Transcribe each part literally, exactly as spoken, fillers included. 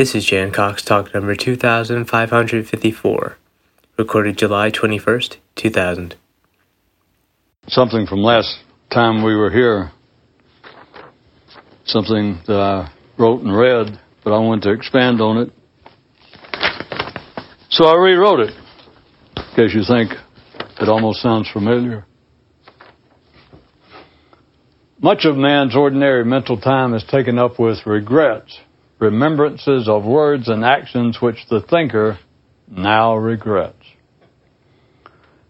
This is Jan Cox Talk number two thousand five hundred fifty-four, recorded July twenty-first, two thousand. Something from last time we were here, something that I wrote and read, but I wanted to expand on it. So I rewrote it, in case you think it almost sounds familiar. Much of man's ordinary mental time is taken up with regrets, remembrances of words and actions which the thinker now regrets.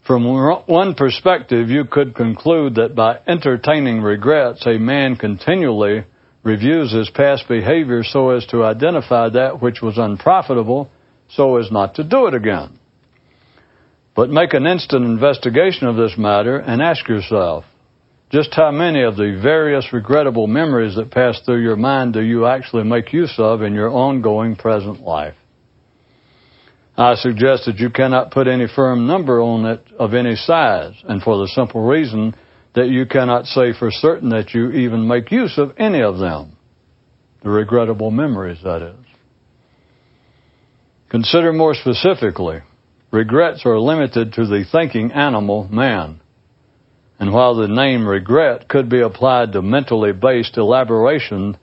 From one perspective, you could conclude that by entertaining regrets, a man continually reviews his past behavior so as to identify that which was unprofitable so as not to do it again. But make an instant investigation of this matter and ask yourself, just how many of the various regrettable memories that pass through your mind do you actually make use of in your ongoing present life? I suggest that you cannot put any firm number on it of any size, and for the simple reason that you cannot say for certain that you even make use of any of them, the regrettable memories, that is. Consider more specifically, regrets are limited to the thinking animal, man. And while the name regret could be applied to mentally based elaborations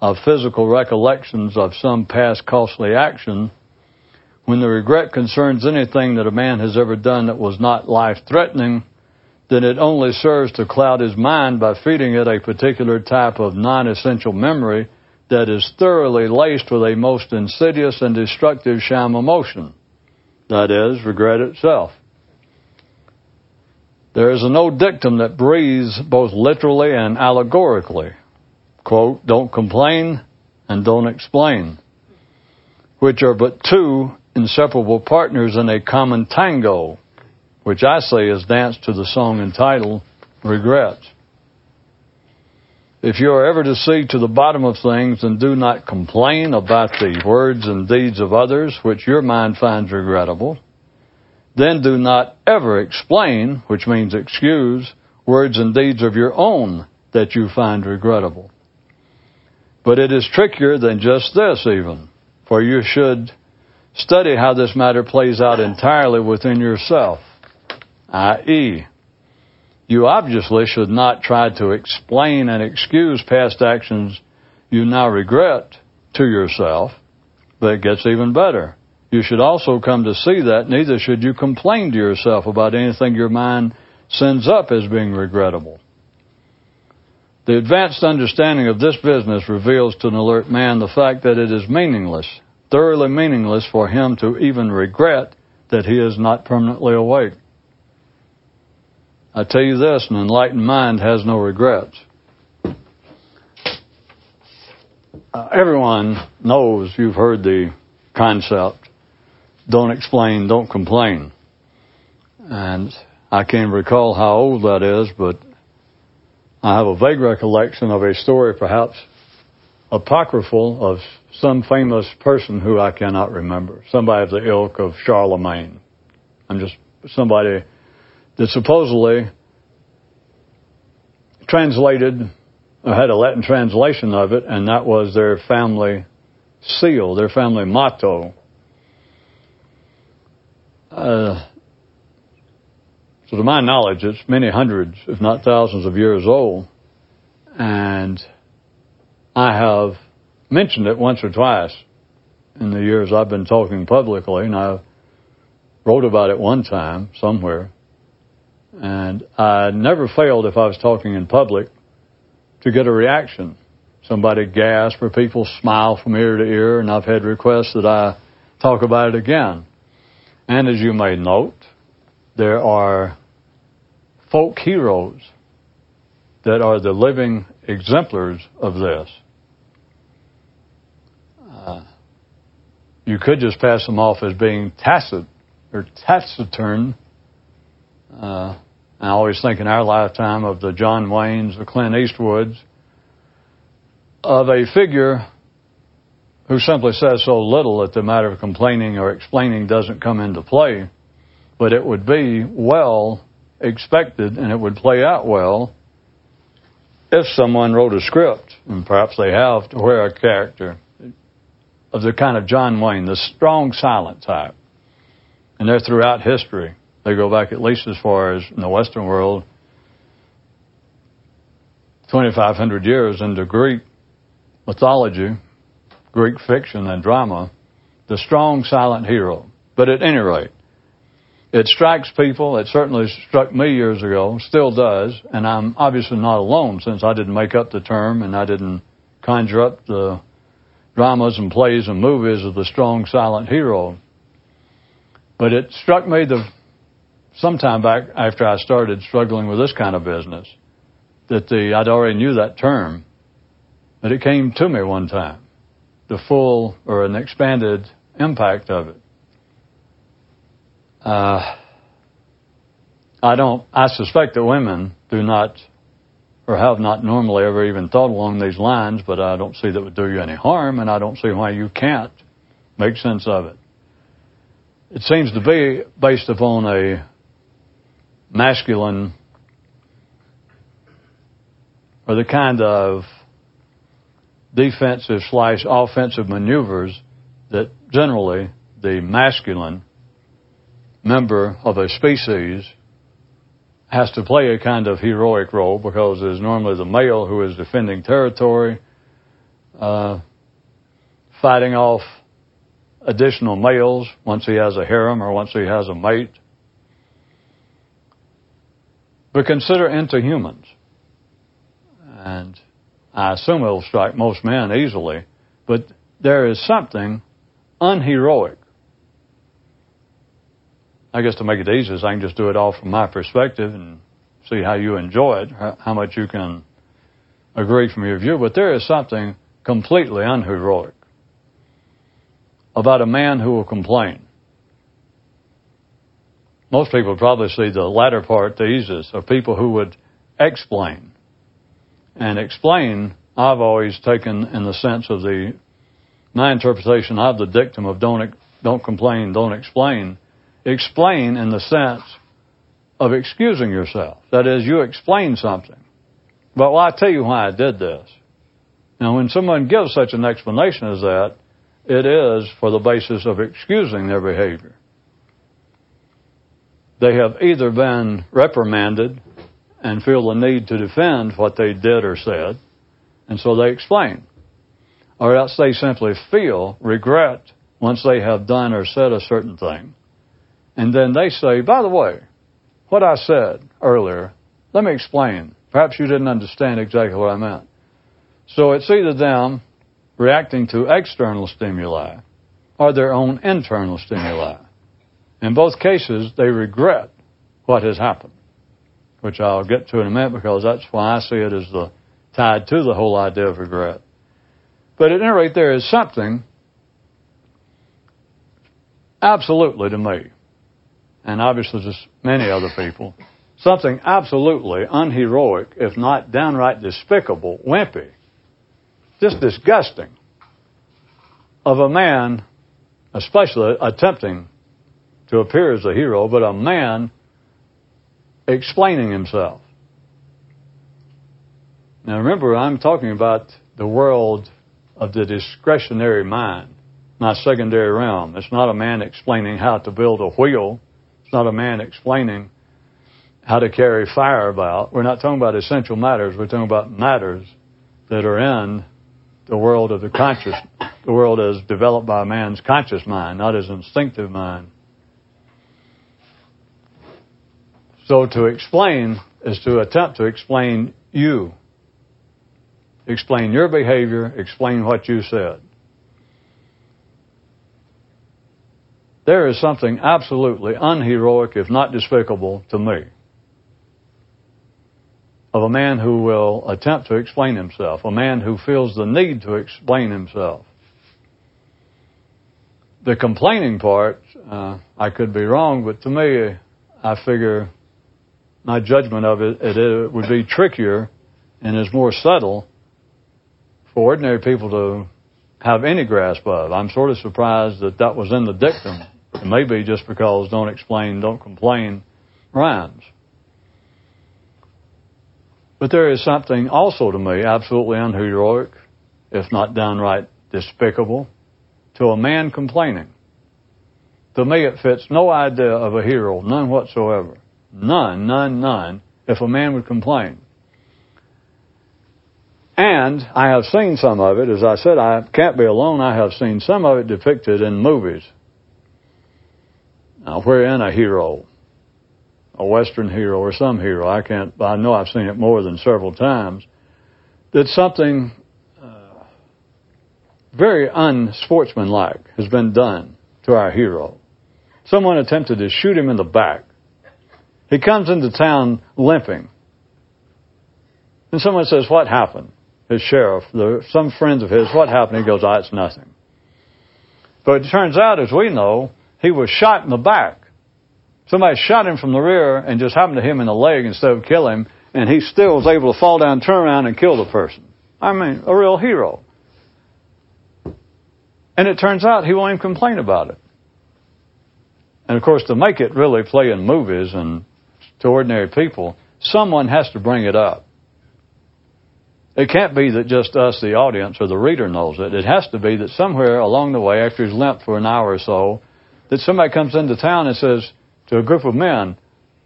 of physical recollections of some past costly action, when the regret concerns anything that a man has ever done that was not life-threatening, then it only serves to cloud his mind by feeding it a particular type of non-essential memory that is thoroughly laced with a most insidious and destructive sham emotion, that is, regret itself. There is an old dictum that breathes both literally and allegorically. Quote, "Don't complain and don't explain," which are but two inseparable partners in a common tango, which I say is danced to the song entitled Regrets. If you are ever to see to the bottom of things and do not complain about the words and deeds of others which your mind finds regrettable, then do not ever explain, which means excuse, words and deeds of your own that you find regrettable. But it is trickier than just this even, for you should study how this matter plays out entirely within yourself, that is, you obviously should not try to explain and excuse past actions you now regret to yourself, but it gets even better. You should also come to see that neither should you complain to yourself about anything your mind sends up as being regrettable. The advanced understanding of this business reveals to an alert man the fact that it is meaningless, thoroughly meaningless for him to even regret that he is not permanently awake. I tell you this, an enlightened mind has no regrets. Uh, everyone knows, you've heard the concept, don't explain, don't complain. And I can't recall how old that is, but I have a vague recollection of a story, perhaps apocryphal, of some famous person who I cannot remember. Somebody of the ilk of Charlemagne. I'm just somebody that supposedly translated, or had a Latin translation of it, and that was their family seal, their family motto. Uh, so to my knowledge, it's many hundreds, if not thousands of years old. And I have mentioned it once or twice in the years I've been talking publicly, and I wrote about it one time somewhere. And I never failed, if I was talking in public, to get a reaction. Somebody gasp or people smile from ear to ear, and I've had requests that I talk about it again. And as you may note, there are folk heroes that are the living exemplars of this. Uh, you could just pass them off as being tacit or taciturn. Uh, I always think in our lifetime of the John Waynes, the Clint Eastwoods, of a figure who simply says so little that the matter of complaining or explaining doesn't come into play, but it would be well expected and it would play out well if someone wrote a script, and perhaps they have, to where a character of the kind of John Wayne, the strong silent type. And they're throughout history. They go back at least as far as, in the Western world, twenty-five hundred years into Greek mythology, Greek fiction and drama, the strong silent hero. But at any rate, it strikes people. It certainly struck me years ago, still does, and I'm obviously not alone since I didn't make up the term and I didn't conjure up the dramas and plays and movies of the strong silent hero. But it struck me the sometime back after I started struggling with this kind of business that the I'd already knew that term, but it came to me one time, the full or an expanded impact of it. Uh, I don't, I suspect that women do not or have not normally ever even thought along these lines, but I don't see that would do you any harm, and I don't see why you can't make sense of it. It seems to be based upon a masculine or the kind of defensive slash offensive maneuvers that generally the masculine member of a species has to play a kind of heroic role because there's normally the male who is defending territory, uh, fighting off additional males once he has a harem or once he has a mate. But consider into humans, and I assume it'll strike most men easily, but there is something unheroic. I guess to make it easier, I can just do it all from my perspective and see how you enjoy it, how much you can agree from your view. But there is something completely unheroic about a man who will complain. Most people probably see the latter part the easiest, of people who would explain. And explain, I've always taken in the sense of the, my interpretation of the dictum of don't don't complain, don't explain, explain in the sense of excusing yourself. That is, you explain something. But well, I'll tell you why I did this. Now, when someone gives such an explanation as that, it is for the basis of excusing their behavior. They have either been reprimanded and feel the need to defend what they did or said, and so they explain. Or else they simply feel regret once they have done or said a certain thing. And then they say, by the way, what I said earlier, let me explain. Perhaps you didn't understand exactly what I meant. So it's either them reacting to external stimuli or their own internal stimuli. In both cases, they regret what has happened, which I'll get to in a minute because that's why I see it as the tied to the whole idea of regret. But at any rate, there is something absolutely to me, and obviously just many other people, something absolutely unheroic, if not downright despicable, wimpy, just disgusting, of a man, especially attempting to appear as a hero, but a man explaining himself. Now remember, I'm talking about the world of the discretionary mind, my secondary realm. It's not a man explaining how to build a wheel. It's not a man explaining how to carry fire about. We're not talking about essential matters. We're talking about matters that are in the world of the conscious, the world as developed by man's conscious mind, not his instinctive mind. So to explain is to attempt to explain you. Explain your behavior. Explain what you said. There is something absolutely unheroic, if not despicable, to me, of a man who will attempt to explain himself, a man who feels the need to explain himself. The complaining part, uh, I could be wrong, but to me, I figure my judgment of it, it, it would be trickier and is more subtle for ordinary people to have any grasp of. I'm sort of surprised that that was in the dictum. It may be just because don't explain, don't complain rhymes. But there is something also to me absolutely unheroic, if not downright despicable, to a man complaining. To me, it fits no idea of a hero, none whatsoever. None, none, none, if a man would complain. And I have seen some of it. As I said, I can't be alone. I have seen some of it depicted in movies. Now, wherein a hero, a Western hero or some hero, I can't, I know I've seen it more than several times, that something uh, very unsportsmanlike has been done to our hero. Someone attempted to shoot him in the back. He comes into town limping. And someone says, "What happened?" His sheriff, the, some friends of his, "What happened?" He goes, "Oh, it's nothing." But it turns out, as we know, he was shot in the back. Somebody shot him from the rear and just happened to him in the leg instead of kill him, and he still was able to fall down, turn around, and kill the person. I mean, a real hero. And it turns out he won't even complain about it. And, of course, to make it really play in movies and to ordinary people, someone has to bring it up. It can't be that just us, the audience, or the reader knows it. It has to be that somewhere along the way, after he's limped for an hour or so, that somebody comes into town and says to a group of men,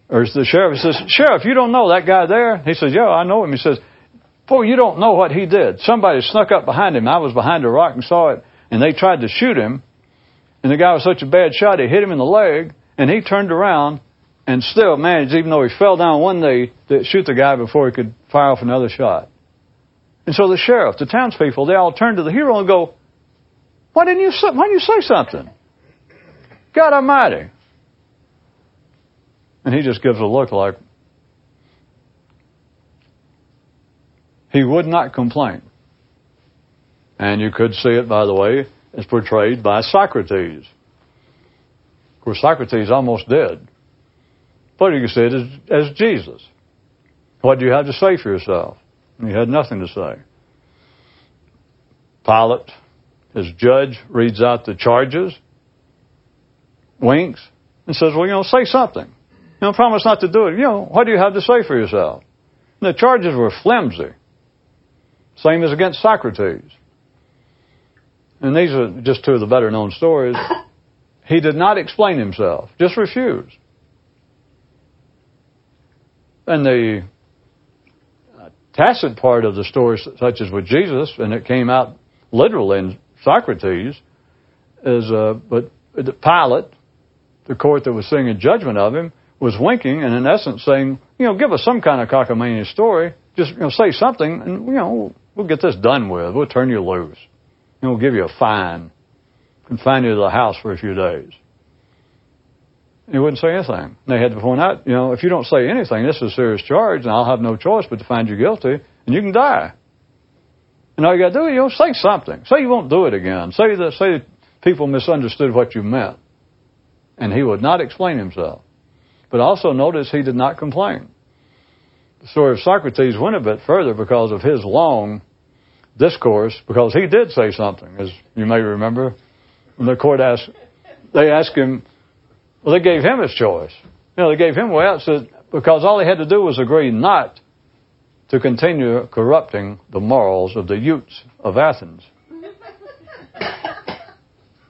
or the sheriff says, "Sheriff, you don't know that guy there?" He says, "Yeah, I know him." He says, "Boy, you don't know what he did. Somebody snuck up behind him. I was behind a rock and saw it, and they tried to shoot him. And the guy was such a bad shot, he hit him in the leg, and he turned around and still managed, even though he fell down one knee, to shoot the guy before he could fire off another shot." And so the sheriff, the townspeople, they all turn to the hero and go, "Why didn't you say, why didn't you say something? God Almighty." And he just gives a look like he would not complain. And you could see it, by the way, as portrayed by Socrates. Of course, Socrates almost did. But you can see it as, as Jesus. What do you have to say for yourself? He had nothing to say. Pilate, his judge, reads out the charges, winks, and says, "Well, you know, say something. You know, promise not to do it. You know, what do you have to say for yourself?" And the charges were flimsy. Same as against Socrates. And these are just two of the better-known stories. He did not explain himself. Just refused. And the tacit part of the story, such as with Jesus, and it came out literally in Socrates, is uh, but Pilate, the court that was sitting in judgment of him, was winking and in essence saying, you know, "Give us some kind of cockamamie story. Just, you know, say something, and, you know, we'll get this done with. We'll turn you loose. And we'll give you a fine. Confine you to the house for a few days." He wouldn't say anything. They had to point out, you know, "If you don't say anything, this is a serious charge, and I'll have no choice but to find you guilty, and you can die. And all you got to do is, you know, say something. Say you won't do it again. Say that, say that people misunderstood what you meant." And he would not explain himself. But also notice he did not complain. The story of Socrates went a bit further because of his long discourse, because he did say something, as you may remember. When the court asked, they asked him, well, they gave him his choice. You know, they gave him a way out, said, because all he had to do was agree not to continue corrupting the morals of the youths of Athens.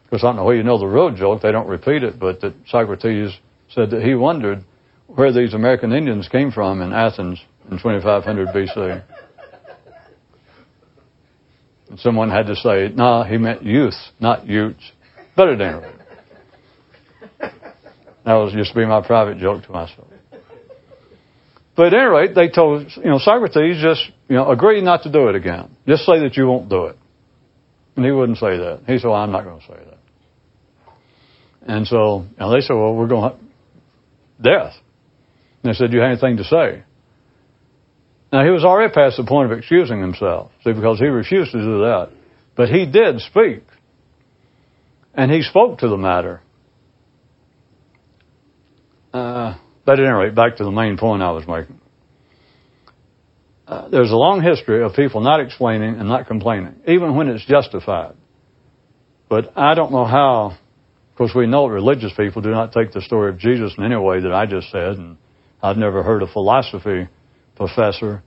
Because I don't know where you know the real joke, they don't repeat it, but that Socrates said that he wondered where these American Indians came from in Athens in twenty-five hundred B C And someone had to say, no, nah, he meant youth, not youths. But at any rate, that was just to be my private joke to myself. But at any rate, they told, you know, Socrates, just, you know, agree not to do it again. Just say that you won't do it. And he wouldn't say that. He said, well, I'm not going to say that. And so, and they said, well, we're going to death. And they said, do you have anything to say? Now, he was already past the point of excusing himself, see, because he refused to do that. But he did speak. And he spoke to the matter. Uh, but at any rate, back to the main point I was making. Uh, there's a long history of people not explaining and not complaining, even when it's justified. But I don't know how, because we know religious people do not take the story of Jesus in any way that I just said, and I've never heard a philosophy professor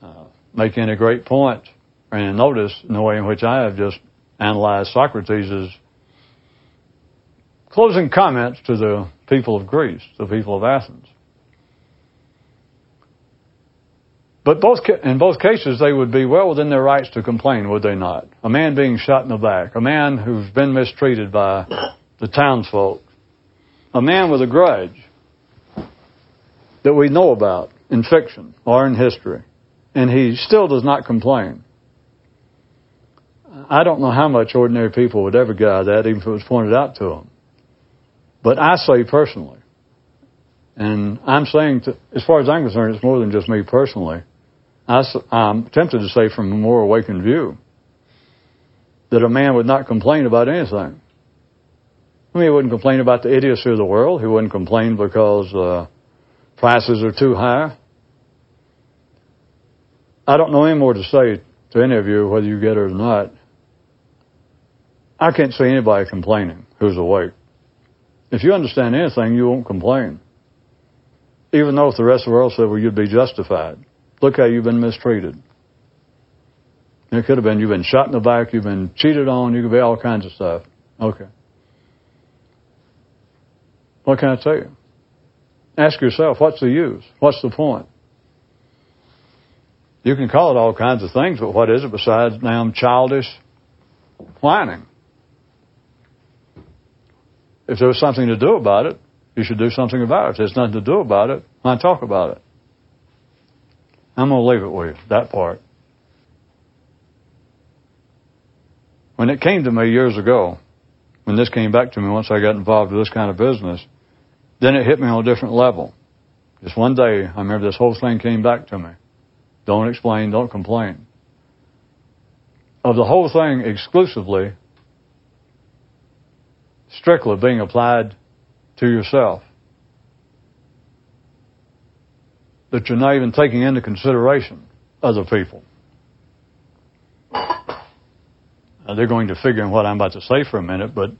uh, make any great point, and notice in the way in which I have just analyze Socrates' closing comments to the people of Greece, the people of Athens. But both, in both cases, they would be well within their rights to complain, would they not? A man being shot in the back, a man who's been mistreated by the townsfolk, a man with a grudge that we know about in fiction or in history, and he still does not complain. I don't know how much ordinary people would ever get out of that, even if it was pointed out to them. But I say personally, and I'm saying, to, as far as I'm concerned, it's more than just me personally. I, I'm tempted to say from a more awakened view that a man would not complain about anything. I mean, he wouldn't complain about the idiocy of the world. He wouldn't complain because uh, prices are too high. I don't know any more to say to any of you, whether you get it or not. I can't see anybody complaining who's awake. If you understand anything, you won't complain. Even though if the rest of the world said, well, you'd be justified. Look how you've been mistreated. And it could have been you've been shot in the back, you've been cheated on, you could be all kinds of stuff. Okay. What can I tell you? Ask yourself, what's the use? What's the point? You can call it all kinds of things, but what is it besides damn childish whining? If there was something to do about it, you should do something about it. If there's nothing to do about it, why talk about it? I'm going to leave it with you, that part. When it came to me years ago, when this came back to me once I got involved with this kind of business, then it hit me on a different level. Just one day, I remember this whole thing came back to me. Don't explain, don't complain. Of the whole thing exclusively, strictly being applied to yourself. That you're not even taking into consideration other people. Now, they're going to figure in what I'm about to say for a minute, but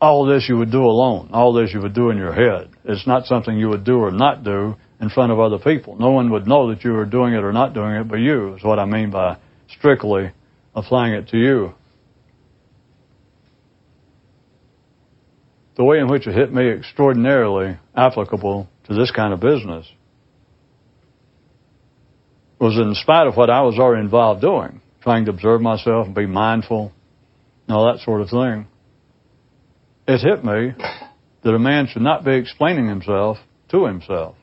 all this you would do alone. All this you would do in your head. It's not something you would do or not do in front of other people. No one would know that you were doing it or not doing it but you, is what I mean by strictly applying it to you. The way in which it hit me extraordinarily applicable to this kind of business was in spite of what I was already involved doing, trying to observe myself and be mindful and all that sort of thing. It hit me that a man should not be explaining himself to himself.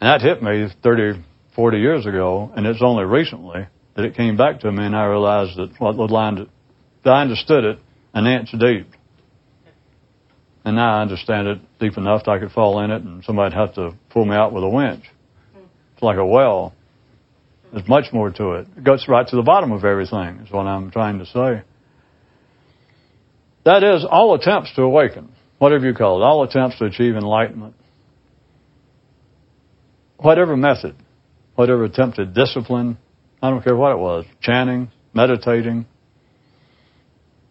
And that hit me thirty, forty years ago, and it's only recently that it came back to me and I realized that what well, line that I understood it an inch deep. And now I understand it deep enough that I could fall in it and somebody'd have to pull me out with a winch. It's like a well. There's much more to it. It goes right to the bottom of everything, is what I'm trying to say. That is, all attempts to awaken, whatever you call it, all attempts to achieve enlightenment, whatever method, whatever attempted discipline, I don't care what it was, chanting, meditating,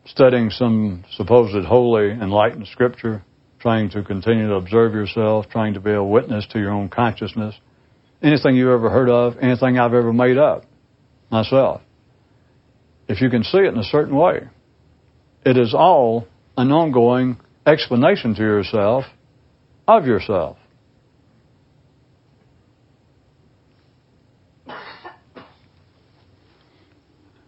studying some supposed holy, enlightened scripture, trying to continue to observe yourself, trying to be a witness to your own consciousness, anything you ever heard of, anything I've ever made up myself. If you can see it in a certain way, it is all an ongoing explanation to yourself of yourself.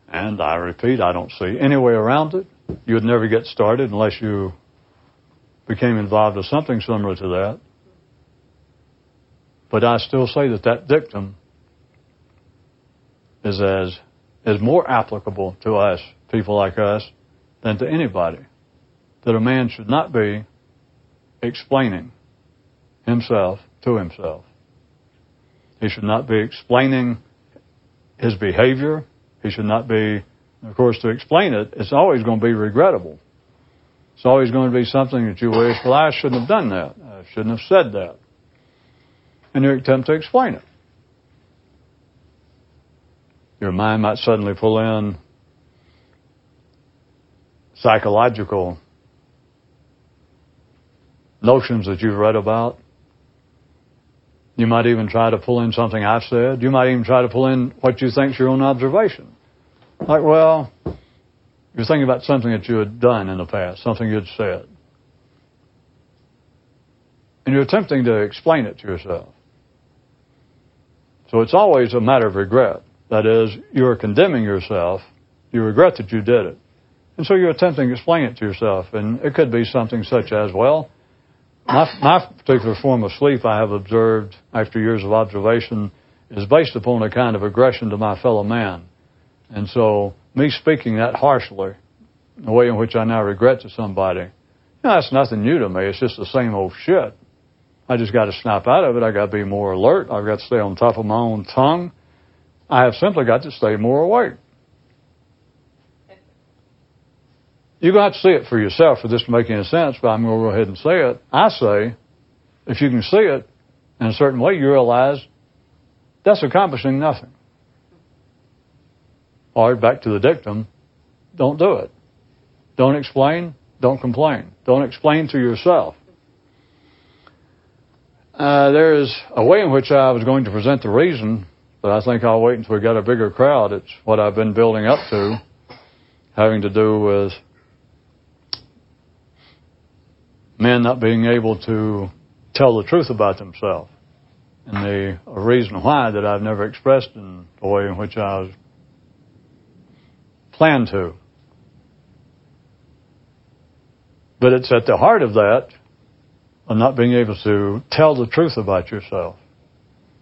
And I repeat, I don't see any way around it. You would never get started unless you became involved with something similar to that. But I still say that that dictum is as is more applicable to us, people like us, than to anybody. That a man should not be explaining himself to himself. He should not be explaining his behavior. He should not be, of course, to explain it, it's always going to be regrettable. It's always going to be something that you wish, well, I shouldn't have done that. I shouldn't have said that. And you attempt to explain it. Your mind might suddenly pull in psychological notions that you've read about. You might even try to pull in something I've said. You might even try to pull in what you think is your own observation. Like, well, you're thinking about something that you had done in the past, something you'd said. And you're attempting to explain it to yourself. So it's always a matter of regret. That is, you're condemning yourself. You regret that you did it. And so you're attempting to explain it to yourself. And it could be something such as, well, my, my particular form of sleep I have observed after years of observation is based upon a kind of aggression to my fellow man. And so me speaking that harshly, the way in which I now regret to somebody, you know, that's nothing new to me. It's just the same old shit. I just got to snap out of it. I got to be more alert. I've got to stay on top of my own tongue. I have simply got to stay more awake. You're going to have to see it for yourself for this to make any sense, but I'm going to go ahead and say it. I say, if you can see it in a certain way, you realize that's accomplishing nothing. Or back to the dictum, don't do it. Don't explain, don't complain. Don't explain to yourself. Uh, there is a way in which I was going to present the reason, but I think I'll wait until we got a bigger crowd. It's what I've been building up to, having to do with men not being able to tell the truth about themselves. And the a reason why that I've never expressed in the way in which I was planned to. But it's at the heart of that, of not being able to tell the truth about yourself.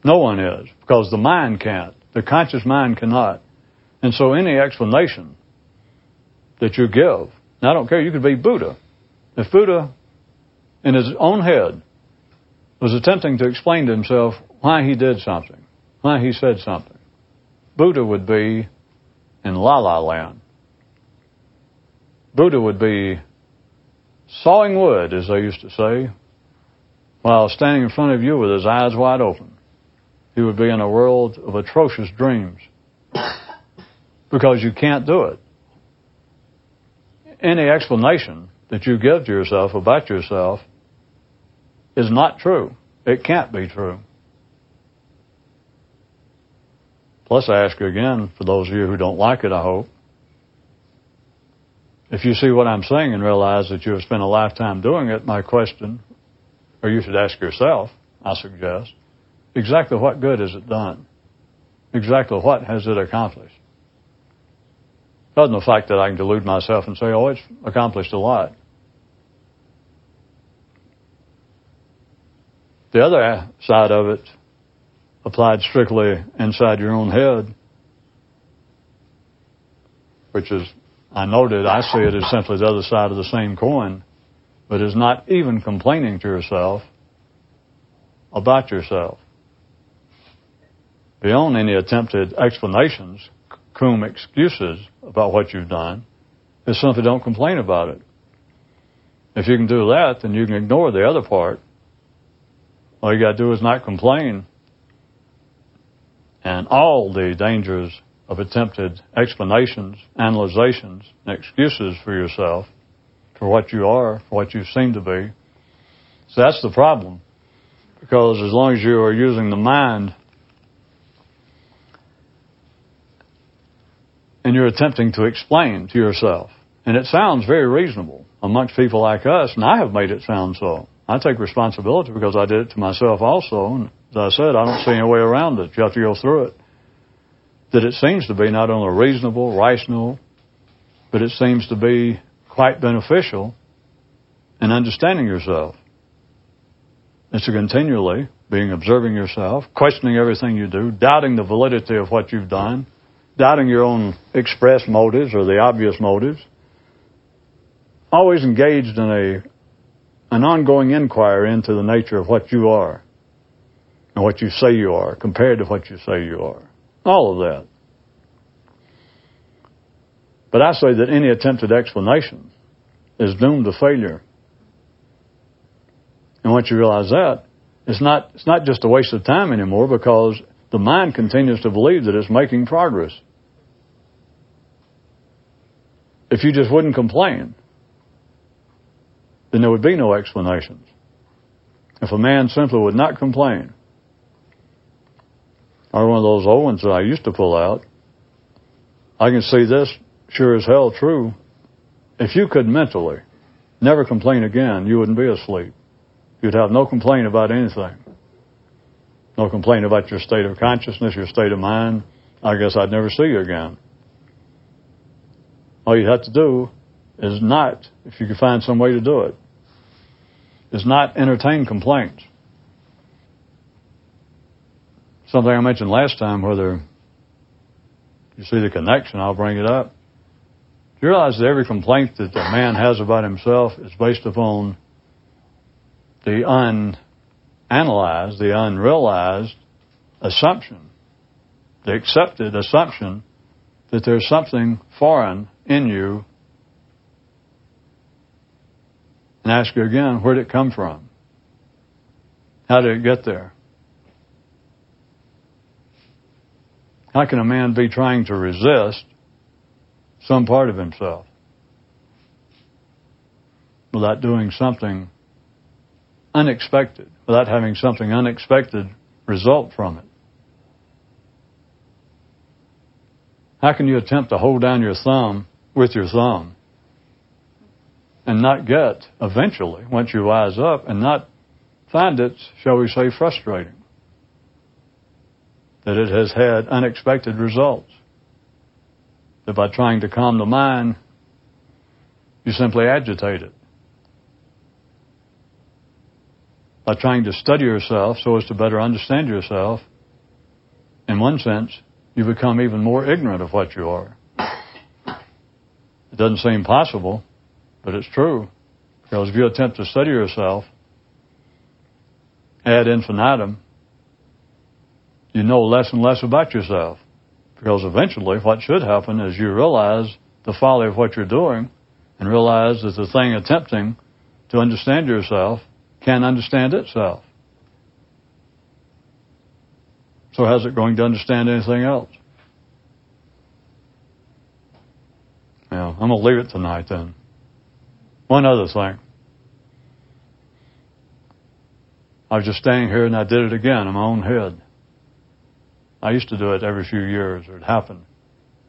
No one is, because the mind can't. The conscious mind cannot. And so any explanation that you give, and I don't care, you could be Buddha. If Buddha, in his own head, was attempting to explain to himself why he did something, why he said something, Buddha would be in La La Land. Buddha would be sawing wood, as they used to say, while standing in front of you with his eyes wide open. He would be in a world of atrocious dreams because you can't do it. Any explanation that you give to yourself about yourself is not true. It can't be true. Plus, I ask you again, for those of you who don't like it, I hope, if you see what I'm saying and realize that you have spent a lifetime doing it, my question, or you should ask yourself, I suggest, exactly what good has it done? Exactly what has it accomplished? Other than the fact that I can delude myself and say, oh, it's accomplished a lot. The other side of it, applied strictly inside your own head, which is, I noted, I see it as simply the other side of the same coin, but is not even complaining to yourself about yourself. Beyond any attempted explanations, cum excuses about what you've done, is simply don't complain about it. If you can do that, then you can ignore the other part. All you got to do is not complain. And all the dangers of attempted explanations, analyzations, and excuses for yourself, for what you are, for what you seem to be. So that's the problem. Because as long as you are using the mind and you're attempting to explain to yourself, and it sounds very reasonable amongst people like us, and I have made it sound so. I take responsibility because I did it to myself also, and as I said, I don't see any way around it. You have to go through it. That it seems to be not only reasonable, rational, but it seems to be quite beneficial in understanding yourself. It's a continually being observing yourself, questioning everything you do, doubting the validity of what you've done, doubting your own expressed motives or the obvious motives, always engaged in a an ongoing inquiry into the nature of what you are and what you say you are compared to what you say you are. All of that. But I say that any attempted explanation is doomed to failure. And once you realize that, it's not, it's not just a waste of time anymore because the mind continues to believe that it's making progress. If you just wouldn't complain, then there would be no explanations. If a man simply would not complain, or one of those old ones that I used to pull out, I can see this sure as hell true. If you could mentally never complain again, you wouldn't be asleep. You'd have no complaint about anything. No complaint about your state of consciousness, your state of mind. I guess I'd never see you again. All you have to do is not, if you can find some way to do it, is not entertain complaints. Something I mentioned last time, whether you see the connection, I'll bring it up. Do you realize that every complaint that a man has about himself is based upon the unanalyzed, the unrealized assumption, the accepted assumption that there's something foreign in you? And ask you again, where did it come from? How did it get there? How can a man be trying to resist some part of himself without doing something unexpected, without having something unexpected result from it? How can you attempt to hold down your thumb with your thumb and not get, eventually, once you wise up, and not find it, shall we say, frustrating, that it has had unexpected results? That by trying to calm the mind, you simply agitate it. By trying to study yourself so as to better understand yourself, in one sense, you become even more ignorant of what you are. It doesn't seem possible, but it's true, because if you attempt to study yourself ad infinitum, you know less and less about yourself, because eventually what should happen is you realize the folly of what you're doing and realize that the thing attempting to understand yourself can't understand itself. So how's it going to understand anything else? Now, I'm going to leave it tonight then. One other thing. I was just staying here and I did it again in my own head. I used to do it every few years, or it happened.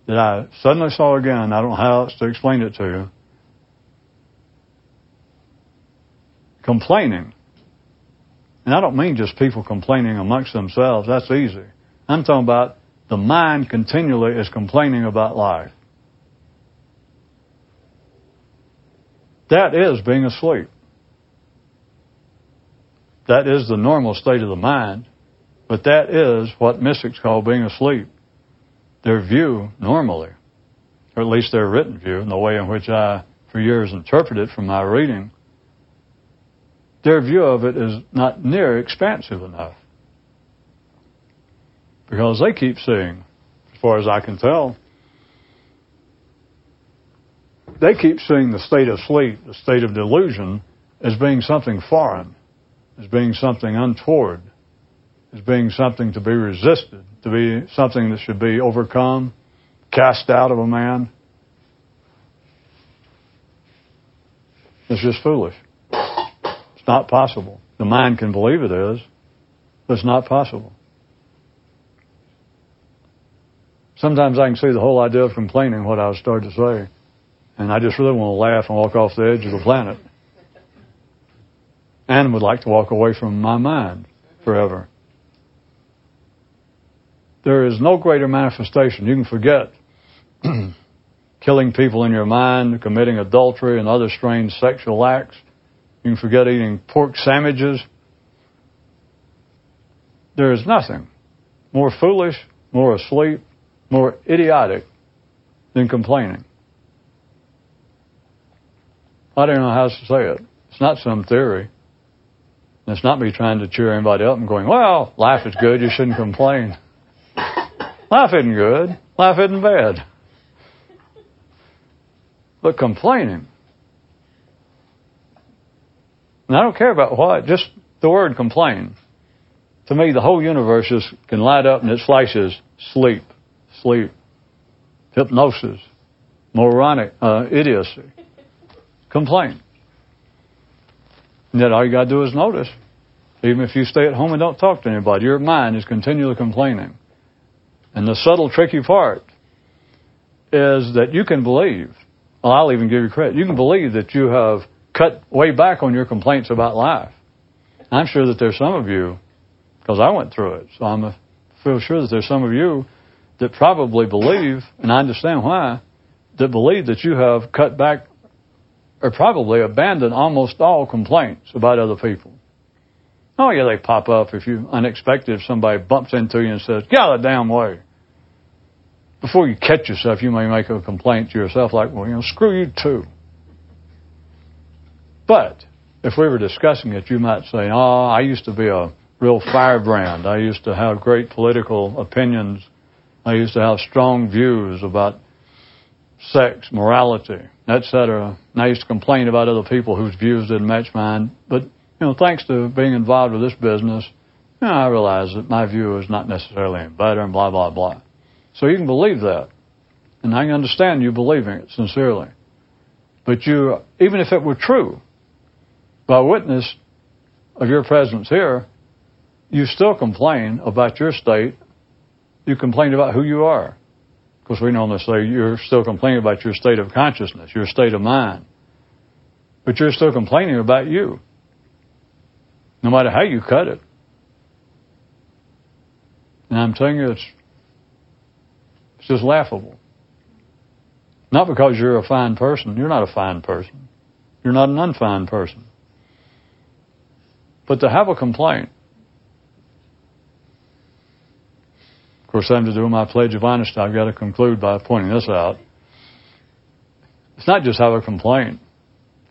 That I suddenly saw again, I don't know how else to explain it to you. Complaining. And I don't mean just people complaining amongst themselves. That's easy. I'm talking about the mind continually is complaining about life. That is being asleep. That is the normal state of the mind, but that is what mystics call being asleep. Their view normally, or at least their written view, and the way in which I, for years, interpreted from my reading, their view of it is not near expansive enough, because they keep seeing, as far as I can tell, they keep seeing the state of sleep, the state of delusion, as being something foreign, as being something untoward, as being something to be resisted, to be something that should be overcome, cast out of a man. It's just foolish. It's not possible. The mind can believe it is, but it's not possible. Sometimes I can see the whole idea of complaining, what I was starting to say, and I just really want to laugh and walk off the edge of the planet. And would like to walk away from my mind forever. There is no greater manifestation. You can forget killing people in your mind, committing adultery and other strange sexual acts. You can forget eating pork sandwiches. There is nothing more foolish, more asleep, more idiotic than complaining. I don't know how else to say it. It's not some theory. And it's not me trying to cheer anybody up and going, well, life is good, you shouldn't complain. Life isn't good. Life isn't bad. But complaining. And I don't care about what, just the word complain. To me, the whole universe just can light up in its flashes. Sleep, sleep, hypnosis, moronic uh, idiocy. Complain. And yet all you got to do is notice. Even if you stay at home and don't talk to anybody, your mind is continually complaining. And the subtle, tricky part is that you can believe, well, I'll even give you credit, you can believe that you have cut way back on your complaints about life. I'm sure that there's some of you, because I went through it, so I'm feel sure that there's some of you that probably believe, and I understand why, that believe that you have cut back or probably abandoned almost all complaints about other people. Oh, yeah, they pop up if you unexpected, if somebody bumps into you and says, get out of the damn way. Before you catch yourself, you may make a complaint to yourself like, well, you know, screw you too. But if we were discussing it, you might say, oh, I used to be a real firebrand. I used to have great political opinions. I used to have strong views about sex, morality, et cetera. And I used to complain about other people whose views didn't match mine. But, you know, thanks to being involved with this business, you know, I realize that my view is not necessarily any better and blah, blah, blah. So you can believe that. And I understand you believing it sincerely. But you, even if it were true, by witness of your presence here, you still complain about your state. You complain about who you are. Because we normally say you're still complaining about your state of consciousness, your state of mind. But you're still complaining about you, no matter how you cut it. And I'm telling you, it's, it's just laughable. Not because you're a fine person. You're not a fine person. You're not an unfine person. But to have a complaint, of course, having to do with my pledge of honesty, I've got to conclude by pointing this out. It's not just have a complaint.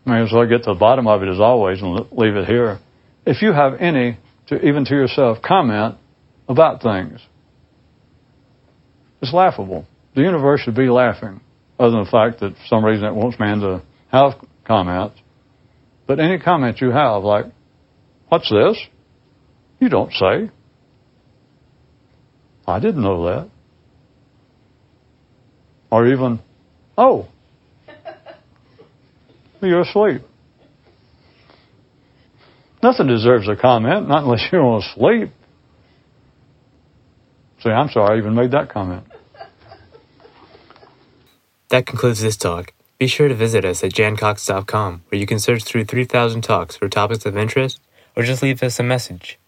I mean, as I get to the bottom of it as always and leave it here. If you have any, to even to yourself, comment about things, it's laughable. The universe should be laughing, other than the fact that for some reason it wants man to have comments. But any comment you have, like, what's this? You don't say. I didn't know that. Or even, oh, you're asleep. Nothing deserves a comment, not unless you want to sleep. See, I'm sorry I even made that comment. That concludes this talk. Be sure to visit us at jan cox dot com, where you can search through three thousand talks for topics of interest, or just leave us a message.